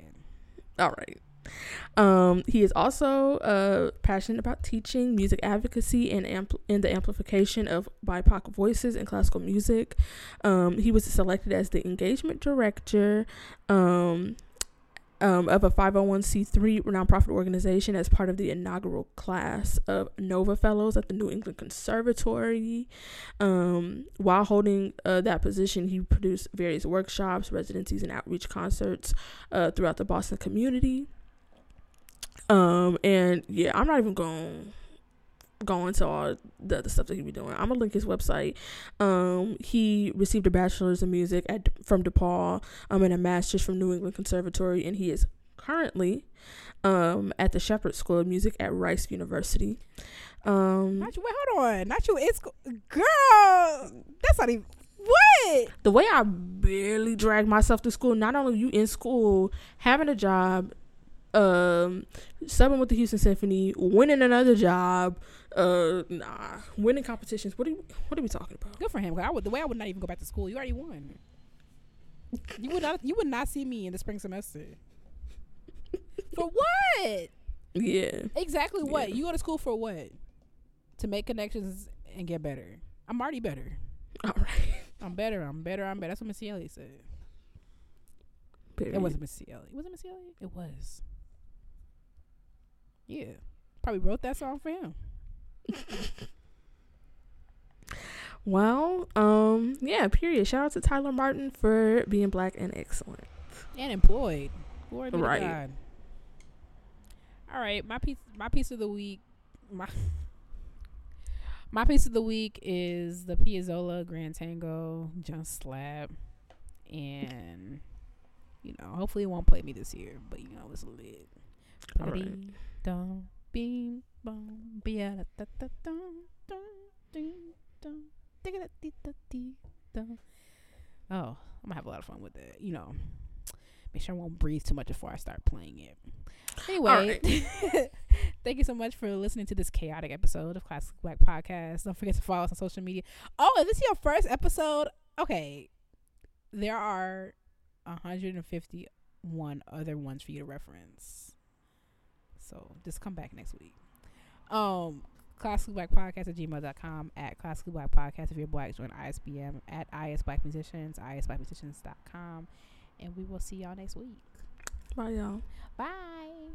All right. He is also passionate about teaching, music advocacy, and the amplification of BIPOC voices in classical music. He was selected as the engagement director. Of a 501c3 nonprofit organization as part of the inaugural class of NOVA fellows at the New England Conservatory. While holding that position, he produced various workshops, residencies, and outreach concerts throughout the Boston community. And yeah, I'm not even going into all the other stuff that he be doing. I'm gonna link his website. He received a bachelor's in music from DePaul and a master's from New England Conservatory, and he is currently at the Shepherd School of Music at Rice University. Not you, wait, hold on, not you. It's girl. That's not even what. The way I barely dragged myself through school. Not only you in school, having a job, subbing with the Houston Symphony, winning another job, winning competitions. What are we talking about? Good for him. I would not even go back to school. You already won. You would not see me in the spring semester. For what? Yeah. Exactly what? Yeah. You go to school for what? To make connections and get better. I'm already better. All right. I'm better. That's what Miss Elliott said. Period. It wasn't Miss Elliott. Was it Miss Elliott? It was. Yeah, probably wrote that song for him. Well, yeah, period. Shout out to Tyler Martin for being black and excellent. And employed. Glory be to God. All right, my piece of the week is the Piazzolla Grand Tango Jump Slap. And, you know, hopefully it won't play me this year, but, you know, it's lit. All right. Oh, I'm gonna have a lot of fun with it. You know, make sure I won't breathe too much before I start playing it. Anyway, right. Thank you so much for listening to this chaotic episode of Classic Black Podcast. Don't forget to follow us on social media. Oh, is this your first episode? Okay, there are 151 other ones for you to reference. So just come back next week. classicallyblackpodcast@gmail.com, at classicallyblackpodcast if you're black, join ISBM at isblackmusicians, isblackmusicians.com, and we will see y'all next week. Bye, y'all. Bye.